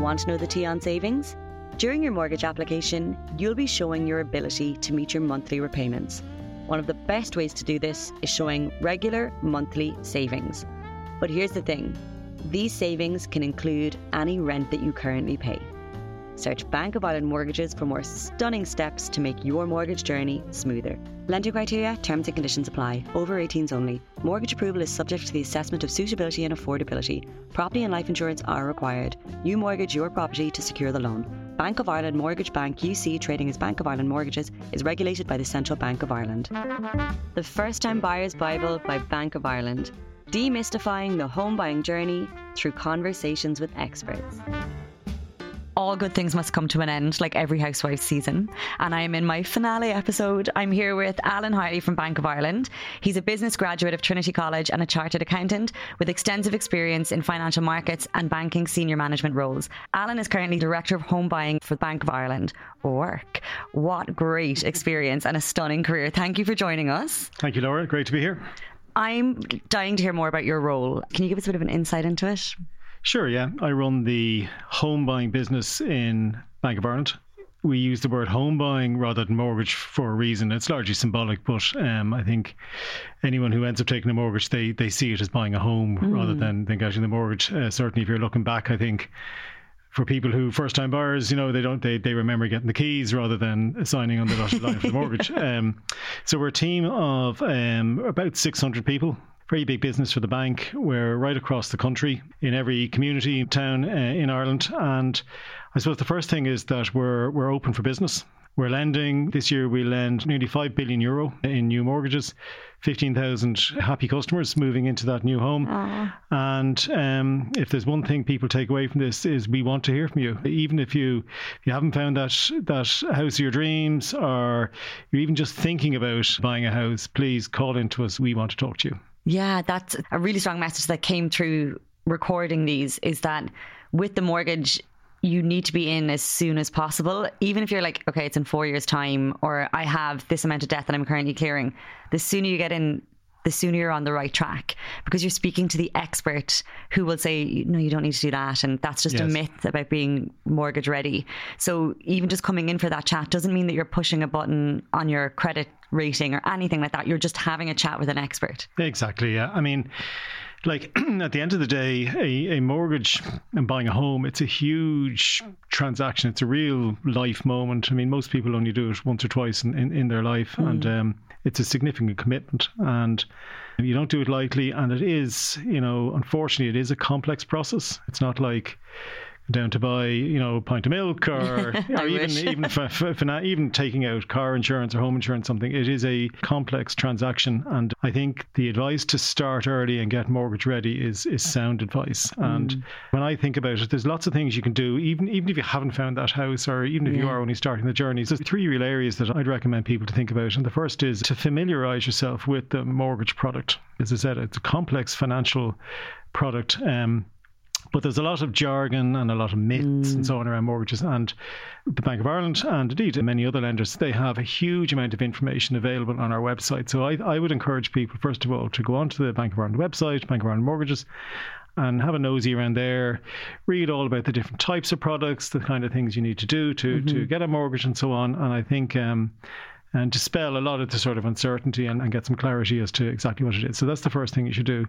Want to know the tea on savings? During your mortgage application, you'll be showing your ability to meet your monthly repayments. One of the best ways to do this is showing regular monthly savings. But here's the thing, these savings can include any rent that you currently pay. Search Bank of Ireland Mortgages for more stunning steps to make your mortgage journey smoother. Lender criteria, terms and conditions apply. Over 18s only. Mortgage approval is subject to the assessment of suitability and affordability. Property and life insurance are required. You mortgage your property to secure the loan. Bank of Ireland Mortgage Bank UC, trading as Bank of Ireland Mortgages, is regulated by the Central Bank of Ireland. The First Time Buyer's Bible by Bank of Ireland. Demystifying the home buying journey through conversations with experts. All good things must come to an end, like every housewife season. And I am in my finale episode. I'm here with Alan Harley from Bank of Ireland. He's a business graduate of Trinity College and a chartered accountant with extensive experience in financial markets and banking senior management roles. Alan is currently Director of Home Buying for Bank of Ireland. Work. What great experience and a stunning career. Thank you for joining us. Thank you, Laura. Great to be here. I'm dying to hear more about your role. Can you give us a bit of an insight into it? Sure, yeah. I run the home buying business in Bank of Ireland. We use the word home buying rather than mortgage for a reason. It's largely symbolic, but I think anyone who ends up taking a mortgage, they see it as buying a home rather than getting the mortgage. Certainly, if you're looking back, I think for people who first-time buyers, you know, they remember getting the keys rather than signing on the dotted line for the mortgage. So we're a team of about 600 people. Very big business for the bank. We're right across the country in every community, town in Ireland. And I suppose the first thing is that we're open for business. We're lending. This year we lend nearly €5 billion in new mortgages, 15,000 happy customers moving into that new home. Aww. And if there's one thing people take away from this is we want to hear from you. Even if you haven't found that house of your dreams or you're even just thinking about buying a house, please call into us. We want to talk to you. Yeah, that's a really strong message that came through recording these, is that with the mortgage, you need to be in as soon as possible. Even if you're like, okay, it's in 4 years' time, or I have this amount of debt that I'm currently clearing. The sooner you get in, the sooner you're on the right track, because you're speaking to the expert who will say, no, you don't need to do that. And that's just a myth about being mortgage ready. So even just coming in for that chat doesn't mean that you're pushing a button on your credit rating or anything like that. You're just having a chat with an expert. Exactly. Yeah. I mean, like at the end of the day, a mortgage and buying a home, it's a huge transaction. It's a real life moment. I mean, most people only do it once or twice in their life. And it's a significant commitment, and you don't do it lightly. And it is, you know, unfortunately, it is a complex process. It's not like down to buy, you know, a pint of milk or even taking out car insurance or home insurance, something. It is a complex transaction. And I think the advice to start early and get mortgage ready is sound advice. And when I think about it, there's lots of things you can do, even if you haven't found that house or even if you are only starting the journey. So there's three real areas that I'd recommend people to think about. And the first is to familiarise yourself with the mortgage product. As I said, it's a complex financial product. But there's a lot of jargon and a lot of myths and so on around mortgages, and the Bank of Ireland and indeed many other lenders, they have a huge amount of information available on our website. So I would encourage people, first of all, to go onto the Bank of Ireland website, Bank of Ireland Mortgages, and have a nosy around there, read all about the different types of products, the kind of things you need to do to get a mortgage and so on. And I think and dispel a lot of the sort of uncertainty and get some clarity as to exactly what it is. So that's the first thing you should do.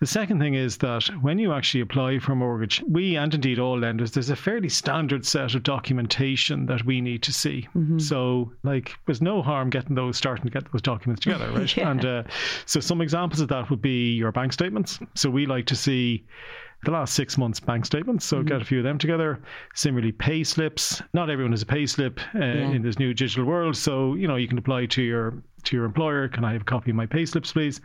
The second thing is that when you actually apply for a mortgage, we and indeed all lenders, there's a fairly standard set of documentation that we need to see. So like there's no harm starting to get those documents together, right? And so some examples of that would be your bank statements. So we like to see the last 6 months' bank statements. So get a few of them together. Similarly, pay slips. Not everyone has a pay slip in this new digital world. So, you know, you can apply to your employer, can I have a copy of my pay slips, please?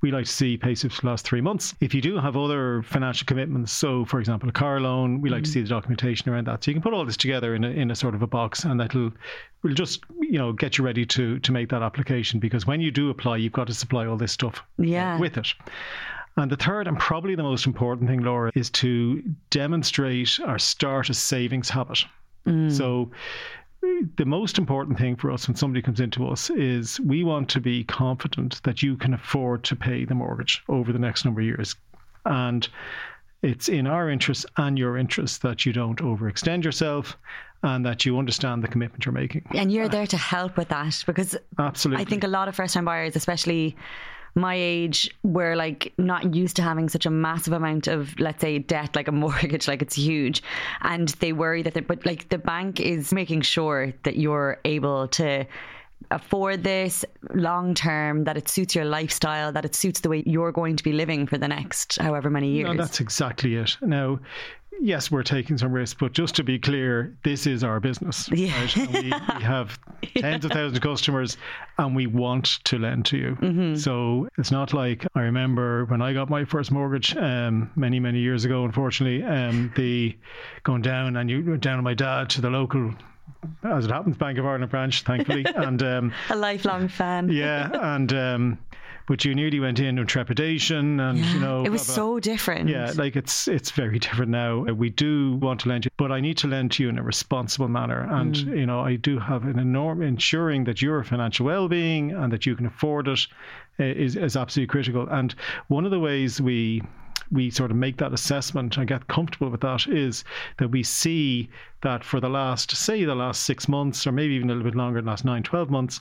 We like to see pay slips for the last 3 months. If you do have other financial commitments, so for example, a car loan, we like to see the documentation around that. So you can put all this together in a sort of a box, and we'll just, you know, get you ready to make that application, because when you do apply, you've got to supply all this stuff with it. And the third and probably the most important thing, Laura, is to demonstrate or start a savings habit. So the most important thing for us when somebody comes into us is we want to be confident that you can afford to pay the mortgage over the next number of years. And it's in our interest and your interest that you don't overextend yourself and that you understand the commitment you're making. And you're there to help with that, because absolutely, I think a lot of first-time buyers, especially my age, we're like not used to having such a massive amount of, let's say, debt, like a mortgage, like it's huge, and they worry that but like the bank is making sure that you're able to afford this long term, that it suits your lifestyle, that it suits the way you're going to be living for the next however many years. No, that's exactly it. Now, yes, we're taking some risks, but just to be clear, this is our business. Yeah. Right? And we have tens of thousands of customers and we want to lend to you. Mm-hmm. So it's not like, I remember when I got my first mortgage many, many years ago, unfortunately, going down with my dad to the local, as it happens, Bank of Ireland branch, thankfully, and a lifelong fan. Yeah, and but you nearly went in with trepidation, and yeah, you know, it was so different. Yeah, like it's very different now. We do want to lend you, but I need to lend to you in a responsible manner, and you know, I do have an enormous ensuring that your financial well-being and that you can afford it is absolutely critical. And one of the ways we sort of make that assessment and get comfortable with that is that we see that for the last 6 months, or maybe even a little bit longer, the last 9-12 months,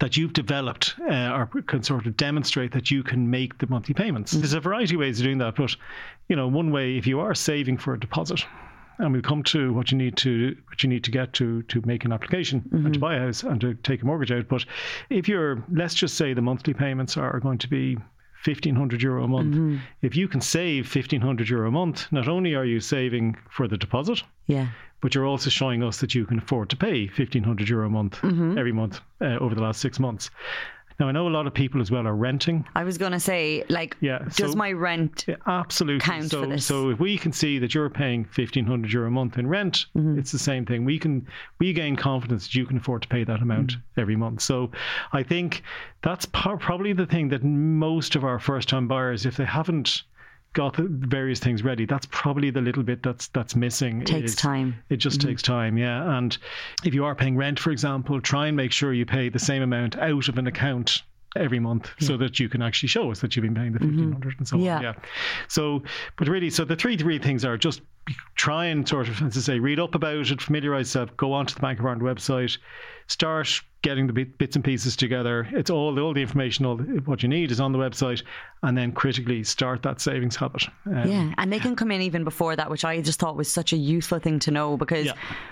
that you've developed or can sort of demonstrate that you can make the monthly payments. Mm-hmm. There's a variety of ways of doing that, but you know, one way, if you are saving for a deposit, and we'll come to what you need to get to make an application, mm-hmm, and to buy a house and to take a mortgage out. But if you're, let's just say the monthly payments are going to be €1,500 a month. Mm-hmm. If you can save €1,500 a month, not only are you saving for the deposit, yeah, but you're also showing us that you can afford to pay €1,500 a month, mm-hmm, every month over the last 6 months. Now, I know a lot of people as well are renting. I was going to say, like, yeah, does my rent absolutely count for this? So if we can see that you're paying €1,500 a month in rent, mm-hmm, it's the same thing. We gain confidence that you can afford to pay that amount, mm-hmm, every month. So I think that's probably the thing that most of our first-time buyers, if they haven't got the various things ready, that's probably the little bit that's missing. It takes time. It just, mm-hmm, takes time, yeah. And if you are paying rent, for example, try and make sure you pay the same amount out of an account every month, yeah, so that you can actually show us that you've been paying the 1,500, mm-hmm, and so on. Yeah. So, but really, so the three things are just try and sort of, as I say, read up about it, familiarise yourself, go onto the Bank of Ireland website, start getting the bits and pieces together. It's all the information, what you need is on the website, and then critically start that savings habit. Yeah, and they can come in even before that, which I just thought was such a useful thing to know, because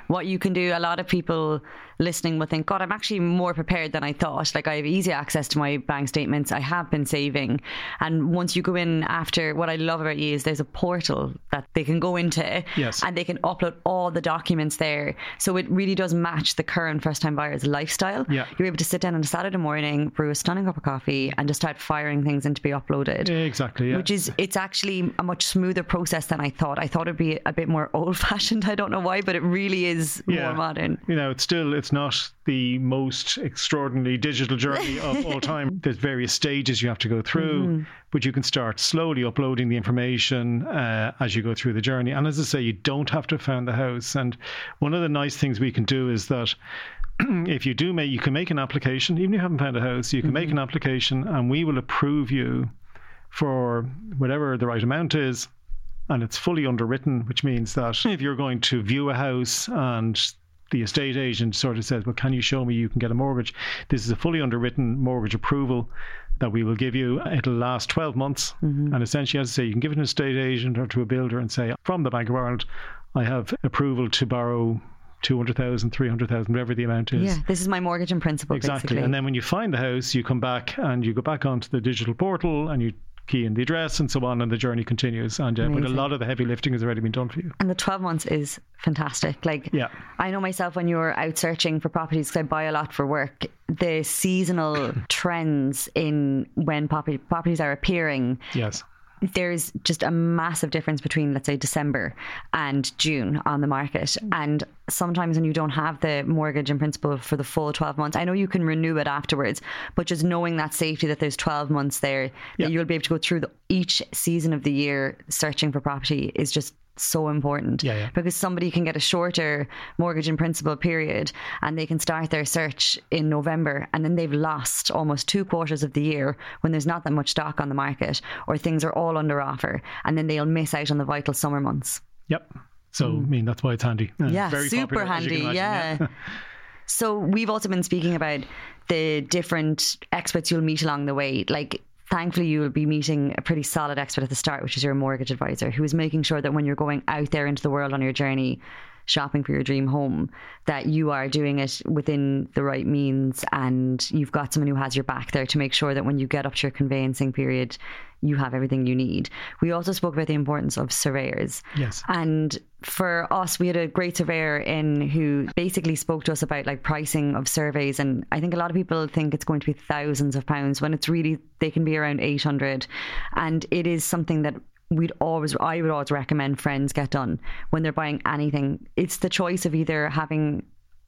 what you can do, a lot of people listening will think, God, I'm actually more prepared than I thought. Like, I have easy access to my bank statements. I have been saving. And once you go in after, what I love about you is there's a portal that they can go into, yes, and they can upload all the documents there. So it really does match the current first-time buyer's lifestyle. Yeah. You're able to sit down on a Saturday morning, brew a stunning cup of coffee, and just start firing things in to be uploaded. Yeah, exactly. Yeah. Which is, it's actually a much smoother process than I thought. I thought it'd be a bit more old fashioned. I don't know why, but it really is more modern. You know, it's not the most extraordinary digital journey of all time. There's various stages you have to go through, mm-hmm, but you can start slowly uploading the information as you go through the journey. And as I say, you don't have to found the house. And one of the nice things we can do is that if you do, you can make an application, even if you haven't found a house, you can, mm-hmm, make an application and we will approve you for whatever the right amount is. And it's fully underwritten, which means that if you're going to view a house and the estate agent sort of says, well, can you show me you can get a mortgage? This is a fully underwritten mortgage approval that we will give you. It'll last 12 months. Mm-hmm. And essentially, as I say, you can give it to an estate agent or to a builder and say, from the Bank of Ireland, I have approval to borrow 200,000, 300,000, whatever the amount is. Yeah, this is my mortgage in principle, exactly, basically. And then when you find the house, you come back and you go back onto the digital portal and you key in the address and so on, and the journey continues. And but a lot of the heavy lifting has already been done for you. And the 12 months is fantastic. Like, yeah, I know myself when you're out searching for properties, because I buy a lot for work, the seasonal trends in when properties are appearing. Yes. There's just a massive difference between, let's say, December and June on the market. And sometimes when you don't have the mortgage in principle for the full 12 months, I know you can renew it afterwards, but just knowing that safety that there's 12 months there, that you'll be able to go through each season of the year searching for property is just so important because somebody can get a shorter mortgage in principle period and they can start their search in November, and then they've lost almost 2 quarters of the year when there's not that much stock on the market or things are all under offer, and then they'll miss out on the vital summer months. Yep. So, I mean, that's why it's handy. Yeah, very super handy. Yeah. So we've also been speaking about the different experts you'll meet along the way. Like, thankfully, you'll be meeting a pretty solid expert at the start, which is your mortgage advisor, who is making sure that when you're going out there into the world on your journey, shopping for your dream home, that you are doing it within the right means and you've got someone who has your back there to make sure that when you get up to your conveyancing period, you have everything you need. We also spoke about the importance of surveyors. Yes. And for us, we had a great surveyor in who basically spoke to us about like pricing of surveys. And I think a lot of people think it's going to be thousands of pounds when it's really, they can be around 800. And it is something that I would always recommend friends get done when they're buying anything. It's the choice of either having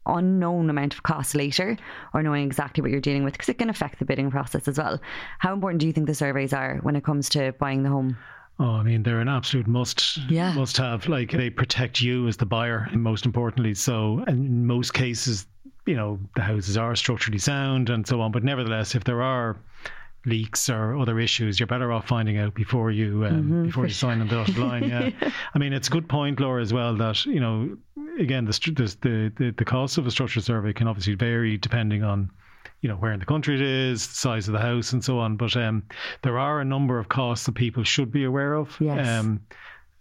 unknown amount of costs later or knowing exactly what you're dealing with, because it can affect the bidding process as well. How important do you think the surveys are when it comes to buying the home? Oh, I mean, they're an absolute must have. Like, they protect you as the buyer, most importantly. So in most cases, you know, the houses are structurally sound and so on. But nevertheless, if there are leaks or other issues, you're better off finding out before you before you sign on the dotted line. Yeah. I mean, it's a good point, Laura, as well, that, you know, again, the cost of a structural survey can obviously vary depending on, you know, where in the country it is, the size of the house and so on. But there are a number of costs that people should be aware of. Yes. And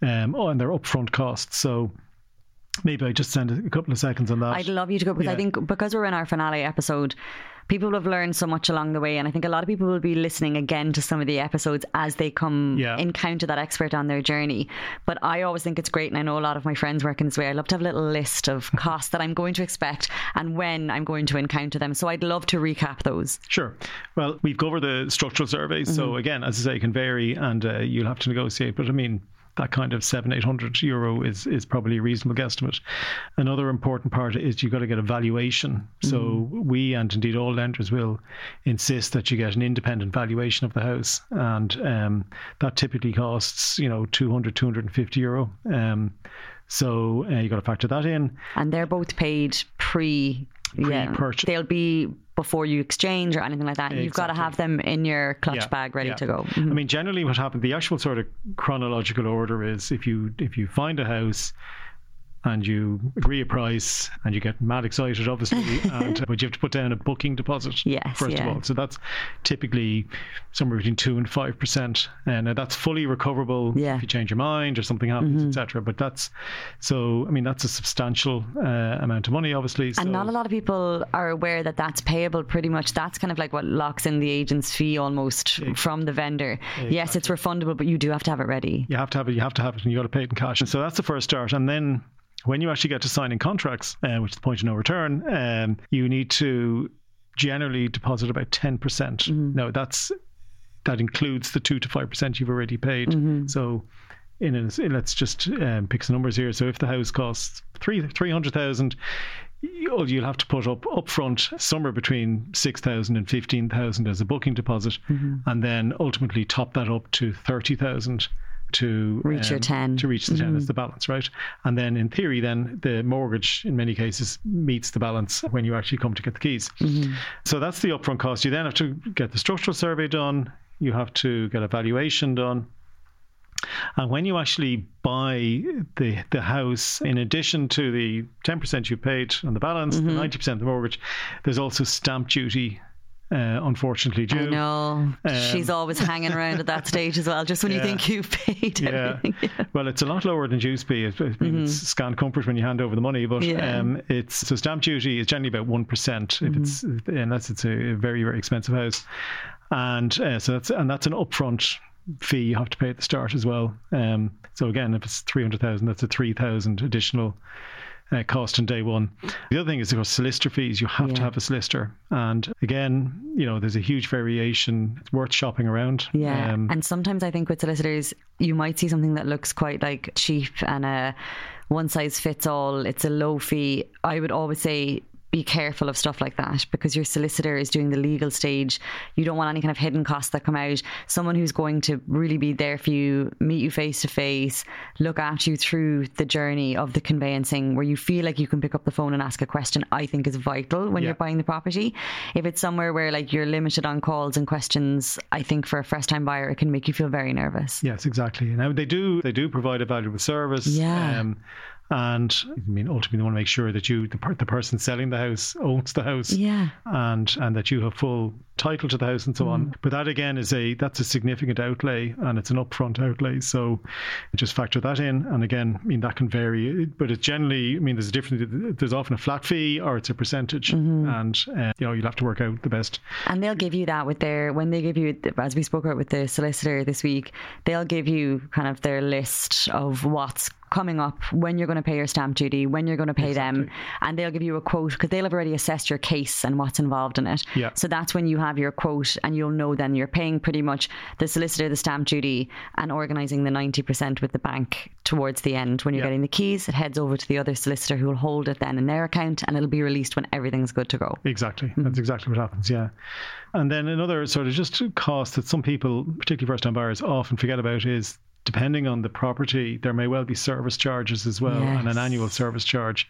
they're upfront costs. So maybe I just spend a couple of seconds on that. I'd love you to go, because I think because we're in our finale episode, people will have learned so much along the way. And I think a lot of people will be listening again to some of the episodes as they come encounter that expert on their journey. But I always think it's great. And I know a lot of my friends work in this way. I love to have a little list of costs that I'm going to expect and when I'm going to encounter them. So I'd love to recap those. Sure. Well, we've covered the structural surveys. Mm-hmm. So again, as I say, it can vary and you'll have to negotiate. But I mean, that kind of 700-800 euro is probably a reasonable guesstimate. Another important part is you've got to get a valuation. So we, and indeed all lenders, will insist that you get an independent valuation of the house. And that typically costs, you know, 200, 250 euro. So you've got to factor that in. And they're both paid pre-purchase. They'll be before you exchange or anything like that. Exactly. You've got to have them in your clutch bag ready to go. Mm-hmm. I mean, generally what happened, the actual sort of chronological order is if you find a house and you agree a price and you get mad excited, obviously, but you have to put down a booking deposit first of all. So that's typically somewhere between 2 and 5%. And that's fully recoverable if you change your mind or something happens, etc. But that's a substantial amount of money, obviously. And not a lot of people are aware that that's payable pretty much. That's kind of like what locks in the agent's fee almost from the vendor. Exactly. Yes, it's refundable, but you do have to have it ready. You have to have it and you got to pay it in cash. And so that's the first start. And then when you actually get to signing contracts, which is the point of no return, you need to generally deposit about 10%. Mm-hmm. Now, that includes the 2 to 5% you've already paid. Mm-hmm. So let's just pick some numbers here. So if the house costs 300,000, you'll have to put up front somewhere between 6,000 and 15,000 as a booking deposit, and then ultimately top that up to 30,000. To reach your 10. To reach the 10, that's the balance, right? And then in theory, then the mortgage in many cases meets the balance when you actually come to get the keys. Mm-hmm. So that's the upfront cost. You then have to get the structural survey done. You have to get a valuation done. And when you actually buy the house, in addition to the 10% you paid on the balance, the 90% of the mortgage, there's also stamp duty. Unfortunately, due. I know. She's always hanging around at that stage as well, just when you think you've paid everything. Yeah. Well, it's a lot lower than dues pay. It's scant comfort when you hand over the money, but so stamp duty is generally about 1% unless it's a very, very expensive house. And that's an upfront fee you have to pay at the start as well. So again, if it's 300,000, that's a 3,000 additional cost on day one. The other thing is, of course, solicitor fees. You have to have a solicitor, and again, you know, there's a huge variation. It's worth shopping around. Yeah, and sometimes I think with solicitors, you might see something that looks quite like cheap and a one size fits all. It's a low fee. I would always say, be careful of stuff like that, because your solicitor is doing the legal stage. You don't want any kind of hidden costs that come out. Someone who's going to really be there for you, meet you face to face, look at you through the journey of the conveyancing, where you feel like you can pick up the phone and ask a question, I think is vital when you're buying the property. If it's somewhere where like you're limited on calls and questions, I think for a first time buyer, it can make you feel very nervous. Yes, exactly. Now they do provide a valuable service. Yeah. And I mean, ultimately, you want to make sure that you, the person selling the house, owns the house, and that you have full title to the house and so on. But that again is that's a significant outlay, and it's an upfront outlay. So just factor that in. And again, I mean, that can vary, but it's generally, I mean, there's a difference. There's often a flat fee or it's a percentage, and you'll have to work out the best. And they'll give you that with when they give you, as we spoke about with the solicitor this week, they'll give you kind of their list of what's coming up, when you're going to pay your stamp duty, when you're going to pay them, and they'll give you a quote because they'll have already assessed your case and what's involved in it. Yeah. So that's when you have your quote, and you'll know then you're paying pretty much the solicitor, the stamp duty, and organising the 90% with the bank towards the end. When you're getting the keys, it heads over to the other solicitor who will hold it then in their account, and it'll be released when everything's good to go. Exactly. Mm-hmm. That's exactly what happens, yeah. And then another sort of just cost that some people, particularly first-time buyers, often forget about is, depending on the property, there may well be service charges as well, and an annual service charge.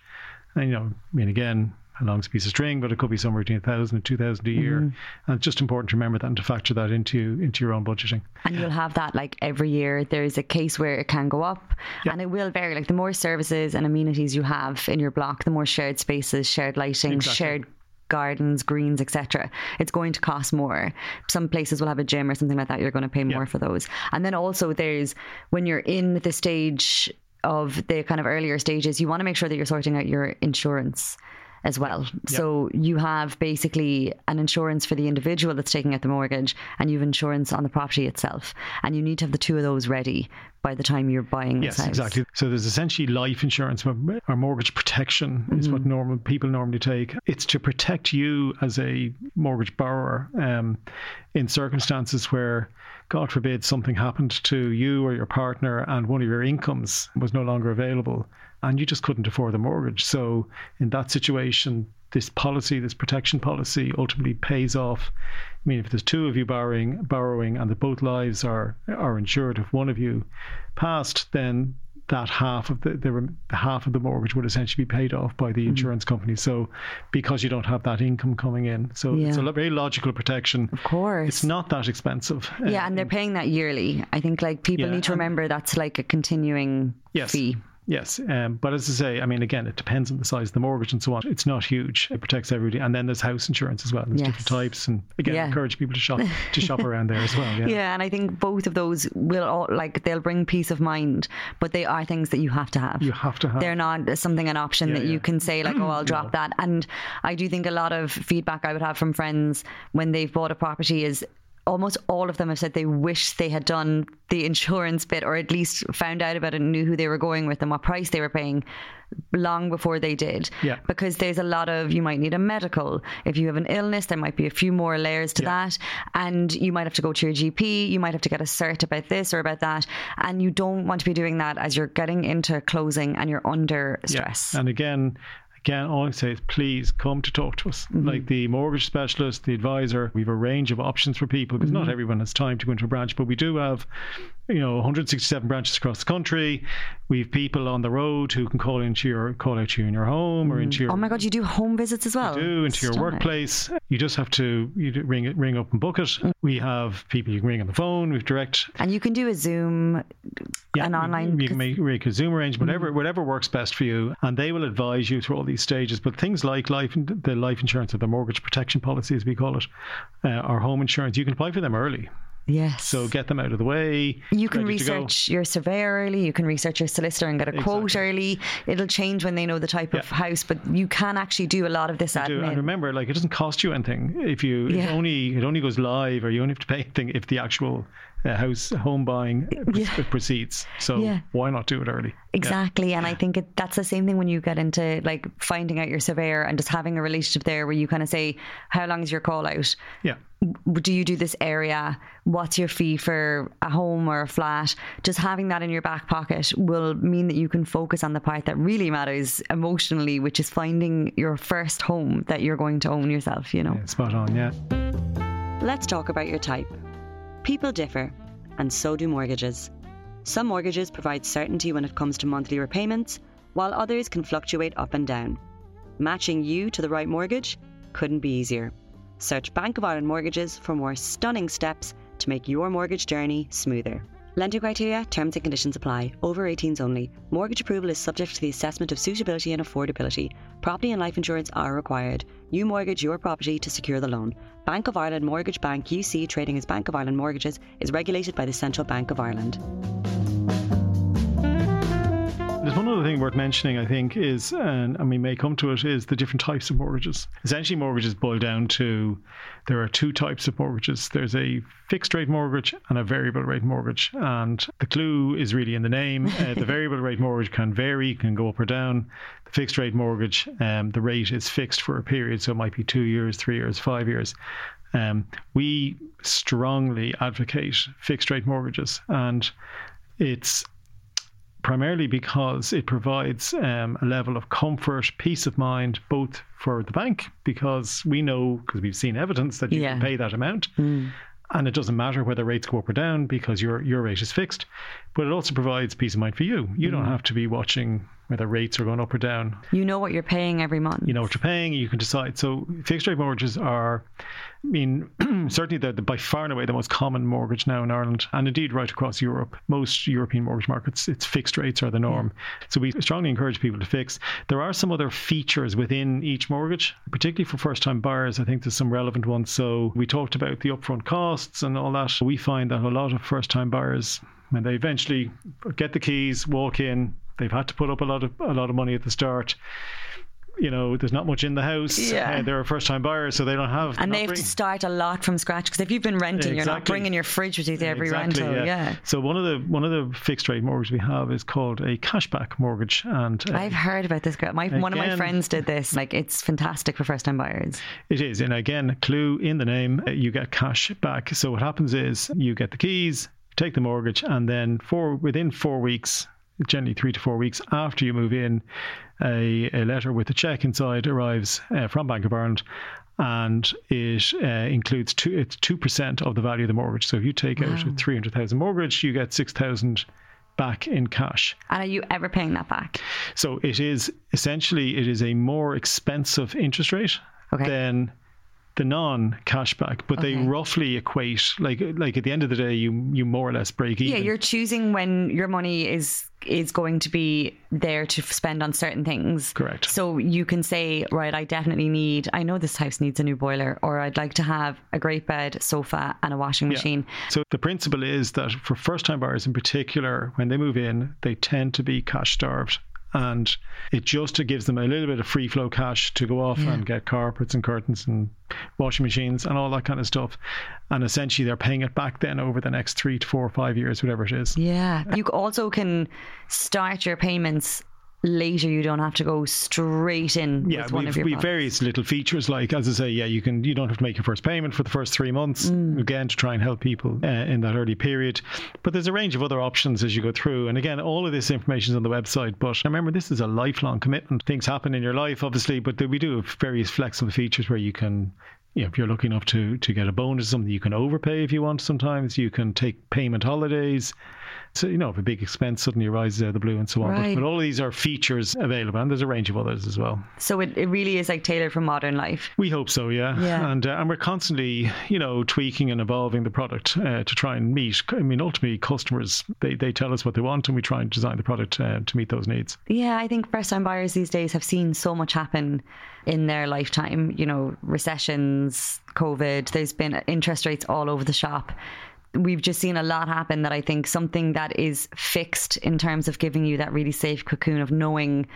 And, I mean, again, how long's a piece of string, but it could be somewhere between 1,000 and 2,000 a year. And it's just important to remember that and to factor that into your own budgeting. And you'll have that like every year. There is a case where it can go up, and it will vary. Like the more services and amenities you have in your block, the more shared spaces, shared lighting, shared gardens, greens, etc. It's going to cost more. Some places will have a gym or something like that. You're going to pay more for those. And then also there's, when you're in the stage of the kind of earlier stages, you want to make sure that you're sorting out your insurance as well. So you have basically an insurance for the individual that's taking out the mortgage, and you have insurance on the property itself. And you need to have the two of those ready by the time you're buying this house. Yes, exactly. So there's essentially life insurance or mortgage protection is what people normally take. It's to protect you as a mortgage borrower in circumstances where, God forbid, something happened to you or your partner and one of your incomes was no longer available, and you just couldn't afford the mortgage. So in that situation, this protection policy ultimately pays off. I mean, if there's two of you borrowing and that both lives are insured, if one of you passed, then that half of the mortgage would essentially be paid off by the insurance company. So because you don't have that income coming in. So it's a very logical protection. Of course. It's not that expensive. Yeah, and they're paying that yearly. I think like people need to remember that's like a continuing fee. Yes, but as I say, I mean, again, it depends on the size of the mortgage and so on. It's not huge. It protects everybody. And then there's house insurance as well. There's different types. And again, encourage people to shop around there as well. Yeah. And I think both of those they'll bring peace of mind, but they are things that you have to have. They're not an option that you can say like, oh, I'll drop that. And I do think a lot of feedback I would have from friends when they've bought a property is, almost all of them have said they wish they had done the insurance bit, or at least found out about it and knew who they were going with and what price they were paying long before they did. Yeah. Because there's a lot of, you might need a medical. If you have an illness, there might be a few more layers to that. And you might have to go to your GP. You might have to get a cert about this or about that. And you don't want to be doing that as you're getting into closing and you're under stress. Yeah. And again, all I say is please come to talk to us. Like the mortgage specialist, the advisor, we have a range of options for people because not everyone has time to go into a branch, but we do have 167 branches across the country. We've people on the road who can call out to you in your home or into your. Oh my God, you do home visits as well. Your workplace. You just have to ring up and book it. We have people you can ring on the phone. We've direct. And you can do a Zoom, an online. You can make a Zoom arrangement, whatever works best for you, and they will advise you through all these stages. But things like the life insurance or the mortgage protection policy, as we call it, or home insurance, you can apply for them early. Yes. So get them out of the way. You can research your surveyor early. You can research your solicitor and get a quote early. It'll change when they know the type of house, but you can actually do a lot of this admin. And remember, like, it doesn't cost you anything. It only goes live, or you only have to pay anything if the actual home buying proceeds. So why not do it early? Exactly. Yeah. And I think that's the same thing when you get into like finding out your surveyor and just having a relationship there where you kind of say, how long is your call out? Yeah. Do you do this area? What's your fee for a home or a flat? Just having that in your back pocket will mean that you can focus on the part that really matters emotionally, which is finding your first home that you're going to own yourself, you know. Yeah, spot on, yeah. Let's talk about your type. People differ, and so do mortgages. Some mortgages provide certainty when it comes to monthly repayments, while others can fluctuate up and down. Matching you to the right mortgage couldn't be easier. Search Bank of Ireland Mortgages for more stunning steps to make your mortgage journey smoother. Lender criteria, terms and conditions apply. Over 18s only. Mortgage approval is subject to the assessment of suitability and affordability. Property and life insurance are required. You mortgage your property to secure the loan. Bank of Ireland Mortgage Bank UC, trading as Bank of Ireland Mortgages, is regulated by the Central Bank of Ireland. There's one other thing worth mentioning, I think, is, and we may come to it, is the different types of mortgages. Essentially, mortgages boil down to, there are two types of mortgages. There's a fixed rate mortgage and a variable rate mortgage. And the clue is really in the name. The variable rate mortgage can vary, can go up or down. The fixed rate mortgage, the rate is fixed for a period. So it might be 2 years, 3 years, 5 years. We strongly advocate fixed rate mortgages. And it's primarily because it provides a level of comfort, peace of mind, both for the bank, because we know, because we've seen evidence that you can pay that amount. Mm. And it doesn't matter whether rates go up or down because your rate is fixed. But it also provides peace of mind for you. You don't have to be watching whether rates are going up or down. You know what you're paying every month. You know what you're paying. You can decide. So fixed rate mortgages are, I mean, certainly they're by far and away the most common mortgage now in Ireland, and indeed right across Europe. Most European mortgage markets, it's fixed rates are the norm. Yeah. So we strongly encourage people to fix. There are some other features within each mortgage, particularly for first-time buyers. I think there's some relevant ones. So we talked about the upfront costs and all that. We find that a lot of first-time buyers, when they eventually get the keys, walk in, they've had to put up a lot of money at the start. You know, there's not much in the house. Yeah. They're a first-time buyer, so they don't have... And they have to start a lot from scratch, because if you've been renting, you're not bringing your fridge with you to every rental. Yeah. So one of the fixed-rate mortgages we have is called a cashback mortgage. And I've heard about this. One of my friends did this. Like, it's fantastic for first-time buyers. It is. And again, clue in the name, you get cash back. So what happens is you get the keys, take the mortgage, and then within 4 weeks... generally 3 to 4 weeks after you move in, a letter with a cheque inside arrives from Bank of Ireland, and it includes 2% of the value of the mortgage. So if you take out a 300,000 mortgage, you get 6,000 back in cash. And are you ever paying that back? So it is a more expensive interest rate than the non-cashback, but they roughly equate, like at the end of the day, you more or less break even. Yeah, you're choosing when your money is going to be there to spend on certain things. Correct. So you can say, right, I know this house needs a new boiler, or I'd like to have a great bed, sofa and a washing machine. So the principle is that for first-time buyers in particular, when they move in, they tend to be cash-starved. And it just gives them a little bit of free flow cash to go off and get carpets and curtains and washing machines and all that kind of stuff. And essentially they're paying it back then over the next 3 to 4 or 5 years, whatever it is. Yeah. You also can start your payments later. You don't have to go straight in with one of your products. Various little features, like, as I say, you don't have to make your first payment for the first 3 months, again, to try and help people in that early period. But there's a range of other options as you go through. And again, all of this information is on the website. But remember, this is a lifelong commitment. Things happen in your life, obviously, but we do have various flexible features where you can... Yeah, if you're lucky enough to get a bonus or something, you can overpay if you want. Sometimes you can take payment holidays. So, you know, if a big expense suddenly arises out of the blue and so on. Right. But all of these are features available, and there's a range of others as well. So it really is like tailored for modern life. We hope so, yeah. And we're constantly, you know, tweaking and evolving the product to try and meet. I mean, ultimately, customers, they tell us what they want, and we try and design the product to meet those needs. Yeah, I think first-time buyers these days have seen so much happen in their lifetime, you know, recession, COVID, there's been interest rates all over the shop. We've just seen a lot happen that I think something that is fixed in terms of giving you that really safe cocoon of knowing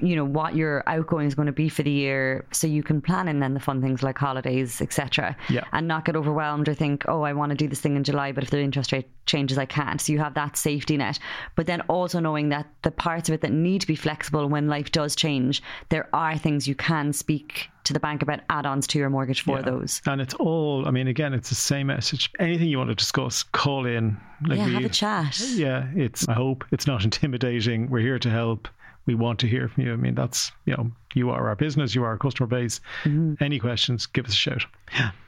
you know, what your outgoing is going to be for the year, so you can plan in then the fun things like holidays, etc. Yeah. And not get overwhelmed or think, oh, I want to do this thing in July, but if the interest rate changes, I can't. So you have that safety net. But then also knowing that the parts of it that need to be flexible when life does change, there are things you can speak to the bank about, add-ons to your mortgage for those. And it's all, I mean, again, it's the same message. Anything you want to discuss, call in. Have a chat. Yeah, I hope it's not intimidating. We're here to help. We want to hear from you. I mean, that's, you know, you are our business, you are our customer base. Mm-hmm. Any questions, give us a shout.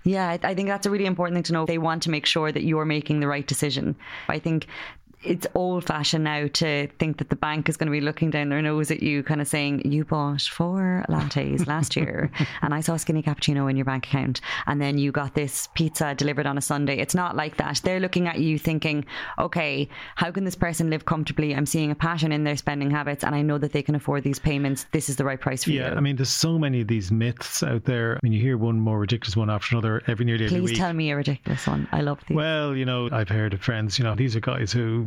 Yeah, I think that's a really important thing to know. They want to make sure that you're making the right decision. I think it's old fashioned now to think that the bank is going to be looking down their nose at you, kind of saying, you bought 4 lattes last year and I saw a skinny cappuccino in your bank account, and then you got this pizza delivered on a Sunday. It's not like that. They're looking at you thinking, okay, how can this person live comfortably? I'm seeing a pattern in their spending habits, and I know that they can afford these payments. This is the right price for you. I mean, there's so many of these myths out there. I mean, you hear one more ridiculous one after another every week. Please tell me a ridiculous one. I love these. Well, you know, I've heard of friends, you know, these are guys who,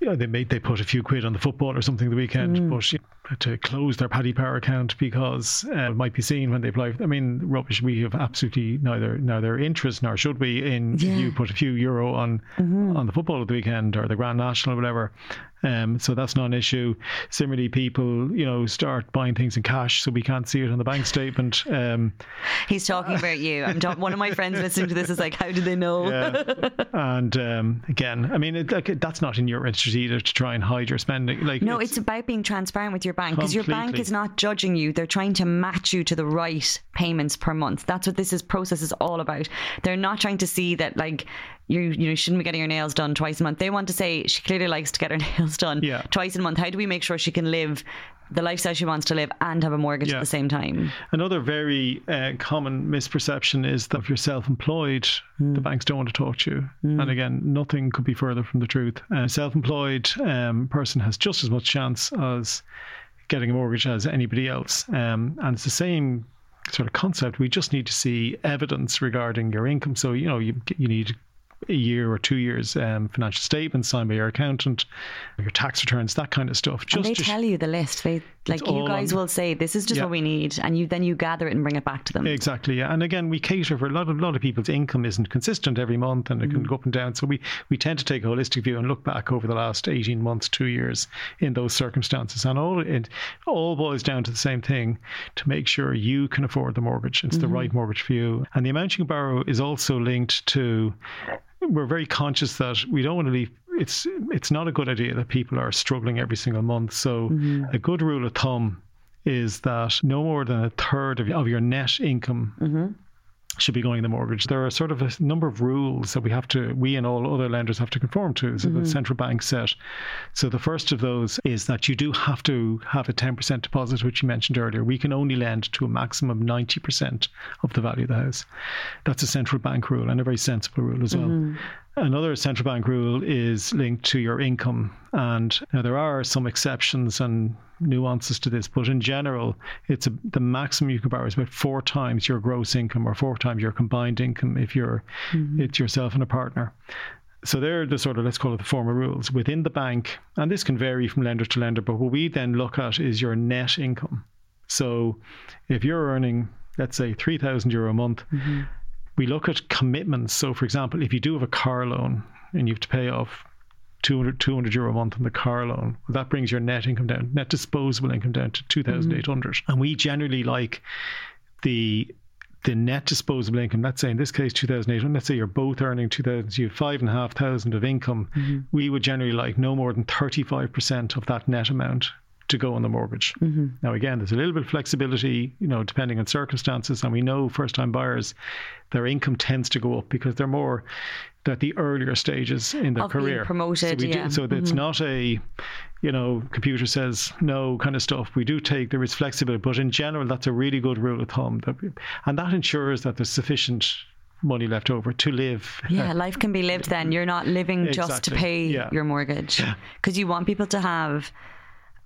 you know, they put a few quid on the football or something the weekend, but you know, to close their Paddy Power account because it might be seen when they apply. I mean, rubbish. We have absolutely neither interest nor should we in you put a few euro on the football of the weekend or the Grand National or whatever. So that's not an issue. Similarly, people, you know, start buying things in cash so we can't see it on the bank statement. He's talking about you. One of my friends listening to this is like, how do they know? Yeah. And again, I mean, that's not in your interest either to try and hide your spending. No, it's about being transparent with your bank, because your bank is not judging you. They're trying to match you to the right payments per month. That's what this process is all about. They're not trying to see that, like, you shouldn't be getting your nails done twice a month. They want to say she clearly likes to get her nails done twice a month. How do we make sure she can live the lifestyle she wants to live and have a mortgage at the same time? Another very common misperception is that if you're self-employed, the banks don't want to talk to you. And again, nothing could be further from the truth. A self-employed person has just as much chance as getting a mortgage as anybody else. And it's the same sort of concept. We just need to see evidence regarding your income. So, you know, you need a year or 2 years financial statements signed by your accountant, your tax returns, that kind of stuff. Just and they tell you the list. They, like, you guys will say, this is just what we need, and you gather it and bring it back to them. Exactly. Yeah. And again, we cater for a lot of people's income isn't consistent every month, and it can go up and down. So we tend to take a holistic view and look back over the last 18 months, 2 years in those circumstances, and it all boils down to the same thing: to make sure you can afford the mortgage. It's the right mortgage for you, and the amount you can borrow is also linked to. We're very conscious that we don't want to leave. It's not a good idea that people are struggling every single month. So a good rule of thumb is that no more than a third of your net income should be going in the mortgage. There are sort of a number of rules that we and all other lenders have to conform to. So the central bank set. So the first of those is that you do have to have a 10% deposit, which you mentioned earlier. We can only lend to a maximum of 90% of the value of the house. That's a central bank rule, and a very sensible rule as well. Another central bank rule is linked to your income. And now there are some exceptions and nuances to this, but in general, the maximum you can borrow is about 4 times your gross income, or 4 times your combined income if you're it's yourself and a partner. So they're the sort of, let's call it, the formal rules. Within the bank, and this can vary from lender to lender, but what we then look at is your net income. So if you're earning, let's say, €3,000 a month, we look at commitments. So, for example, if you do have a car loan and you have to pay off €200 a month on the car loan, well, that brings your net disposable income down to 2,800. And we generally like the net disposable income, let's say in this case 2,800, let's say you're both earning 2,000, so you have 5,500 of income. We would generally like no more than 35% of that net amount to go on the mortgage. Now, again, there's a little bit of flexibility, you know, depending on circumstances. And we know first-time buyers, their income tends to go up because they're more at the earlier stages in their career. Being promoted, so it's not a, you know, computer says no kind of stuff. We do take, there is flexibility, but in general, that's a really good rule of thumb. And that ensures that there's sufficient money left over to live. Yeah, life can be lived then. You're not living just to pay your mortgage. Because you want people to have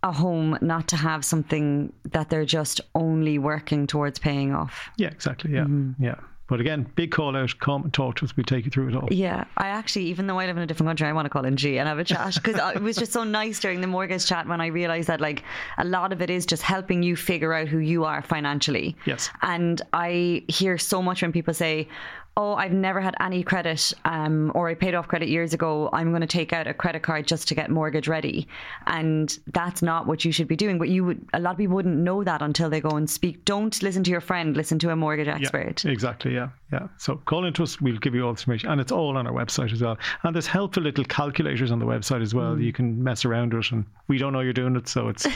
a home, not to have something that they're just only working towards paying off. Yeah, exactly. Yeah. Mm-hmm. Yeah. But again, big call out, come and talk to us, we'll take you through it all. Yeah, I actually, even though I live in a different country, I want to call in G and have a chat, because it was just so nice during the mortgage chat when I realised that like a lot of it is just helping you figure out who you are financially. Yes. And I hear so much when people say, oh, I've never had any credit, or I paid off credit years ago, I'm going to take out a credit card just to get mortgage ready. And that's not what you should be doing. But you would, a lot of people wouldn't know that until they go and speak. Don't listen to your friend, listen to a mortgage expert. Yeah, exactly, yeah. Yeah. So call into us, we'll give you all this information. And it's all on our website as well. And there's helpful little calculators on the website as well. Mm. You can mess around with it, and we don't know you're doing it, so it's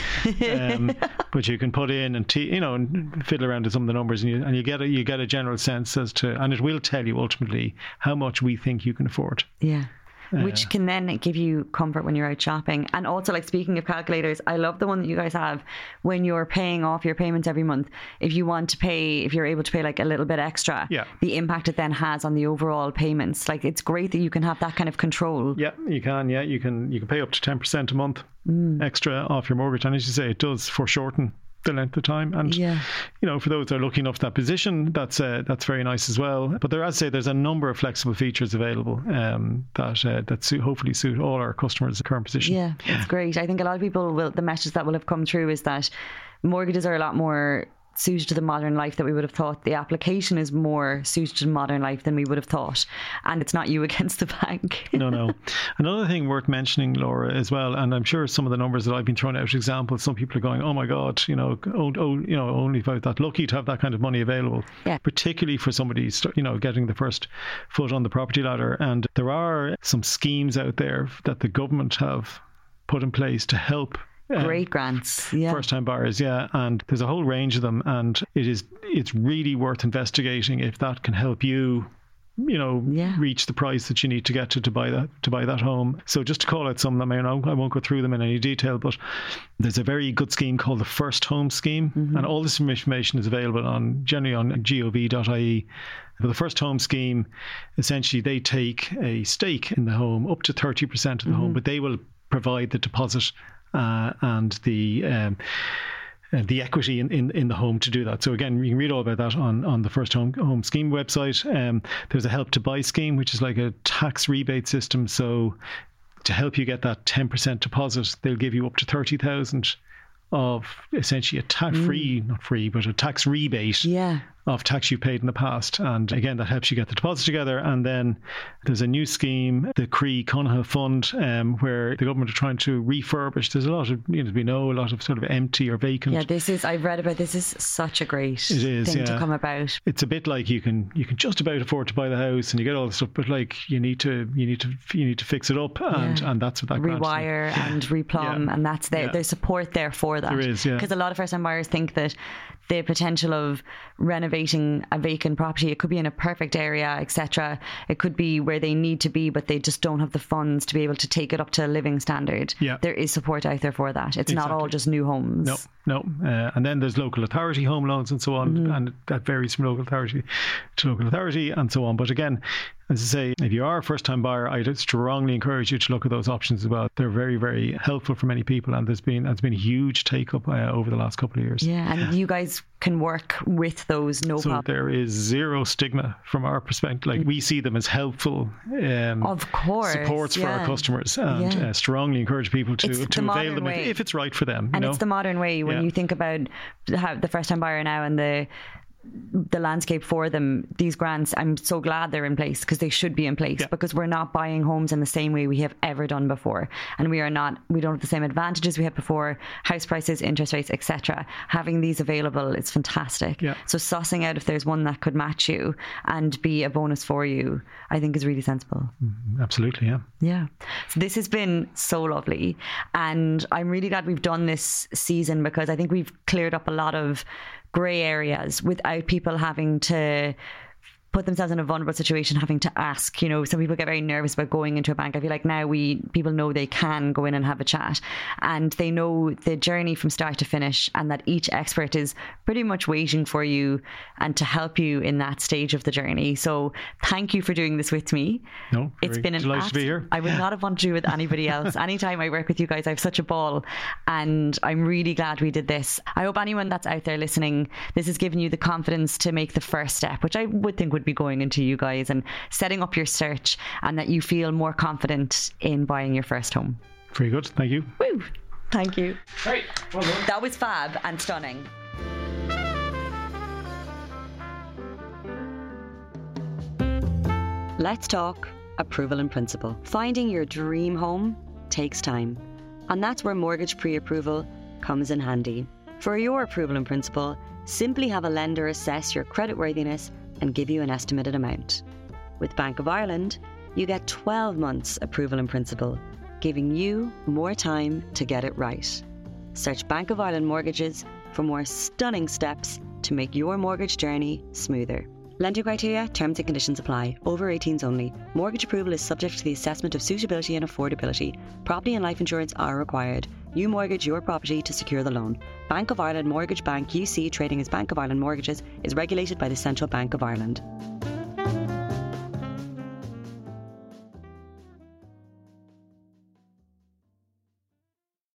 but you can put in and and fiddle around with some of the numbers, and you get a general sense as to, and it will tell you ultimately how much we think you can afford. Yeah. Which can then give you comfort when you're out shopping. And also, like, speaking of calculators, I love the one that you guys have when you're paying off your payments every month. If you want to pay, if you're able to pay like a little bit extra, the impact it then has on the overall payments. Like, it's great that you can have that kind of control. Yeah, you can. Yeah, you can pay up to 10% a month extra off your mortgage. And as you say, it does foreshorten the length of time, and for those that are lucky enough for that position, that's very nice as well. But there, as I say, there's a number of flexible features available that hopefully suit all our customers' current position. Yeah, it's great. I think a lot of people will. The message that will have come through is that mortgages are a lot more suited to the modern life that we would have thought. The application is more suited to modern life than we would have thought, and it's not you against the bank. No. Another thing worth mentioning, Laura, as well, and I'm sure some of the numbers that I've been throwing out as examples, some people are going, "Oh my God, only about that lucky to have that kind of money available." Yeah. Particularly for somebody, getting the first foot on the property ladder, and there are some schemes out there that the government have put in place to help. Great grants, first-time buyers, and there's a whole range of them, and it's really worth investigating if that can help you, reach the price that you need to get to buy that home. So just to call out some of them, I won't go through them in any detail, but there's a very good scheme called the First Home Scheme, and all this information is available generally on gov.ie. But the First Home Scheme, essentially, they take a stake in the home up to 30% of the home, but they will provide the deposit. And the equity in the home to do that. So again, you can read all about that on the First Home Scheme website. There's a Help to Buy scheme, which is like a tax rebate system. So to help you get that 10% deposit, they'll give you up to 30,000 of essentially a tax rebate of tax you paid in the past. And again, that helps you get the deposit together. And then there's a new scheme, the Croí Cónaithe Fund, where the government are trying to refurbish. There's a lot of, a lot of sort of empty or vacant. Yeah, I've read about this. Is such a great thing to come about. It's a bit like you can just about afford to buy the house and you get all this stuff, but like you need to fix it up and that's what that rewire and replumb and that's there's support there for that. There is, because a lot of first-time buyers think that the potential of renovating a vacant property, it could be in a perfect area, etc. It could be where they need to be, but they just don't have the funds to be able to take it up to a living standard. Yeah. There is support out there for that. It's not all just new homes. No. And then there's local authority home loans and so on, and that varies from local authority to local authority and so on. But again, as I say, if you are a first-time buyer, I'd strongly encourage you to look at those options as well. They're very, very helpful for many people, and there's been a huge take-up over the last couple of years. Yeah, and you guys can work with those problem. So there is zero stigma from our perspective. Like, we see them as helpful, of course, supports for our customers, and strongly encourage people to avail them if it's right for them. And it's the modern way when you think about how the first-time buyer now and the landscape for them. These grants, I'm so glad they're in place, because they should be in place, because we're not buying homes in the same way we have ever done before, and we don't have the same advantages we had before, house prices, interest rates, etc. Having these available is fantastic. So sussing out if there's one that could match you and be a bonus for you, I think is really sensible. Absolutely. So this has been so lovely, and I'm really glad we've done this season, because I think we've cleared up a lot of grey areas without people having to put themselves in a vulnerable situation, having to ask. Some people get very nervous about going into a bank. I feel like now people know they can go in and have a chat, and they know the journey from start to finish, and that each expert is pretty much waiting for you and to help you in that stage of the journey. So thank you for doing this with me. No, it's been an absolute, to be here. I would not have wanted to do with anybody else. Anytime I work with you guys, I have such a ball, and I'm really glad we did this. I hope anyone that's out there listening, this has given you the confidence to make the first step, which I would think would be going into you guys and setting up your search, and that you feel more confident in buying your first home. Very good. Thank you. Woo. Thank you. Great. Well done. That was fab and stunning. Let's talk approval in principle. Finding your dream home takes time, and that's where mortgage pre-approval comes in handy. For your approval in principle, simply have a lender assess your creditworthiness and give you an estimated amount. With Bank of Ireland, you get 12 months approval in principle, giving you more time to get it right. Search Bank of Ireland mortgages for more stunning steps to make your mortgage journey smoother. Lender criteria, terms and conditions apply. Over 18s only. Mortgage approval is subject to the assessment of suitability and affordability. Property and life insurance are required. You mortgage your property to secure the loan. Bank of Ireland Mortgage Bank UC, trading as Bank of Ireland Mortgages, is regulated by the Central Bank of Ireland.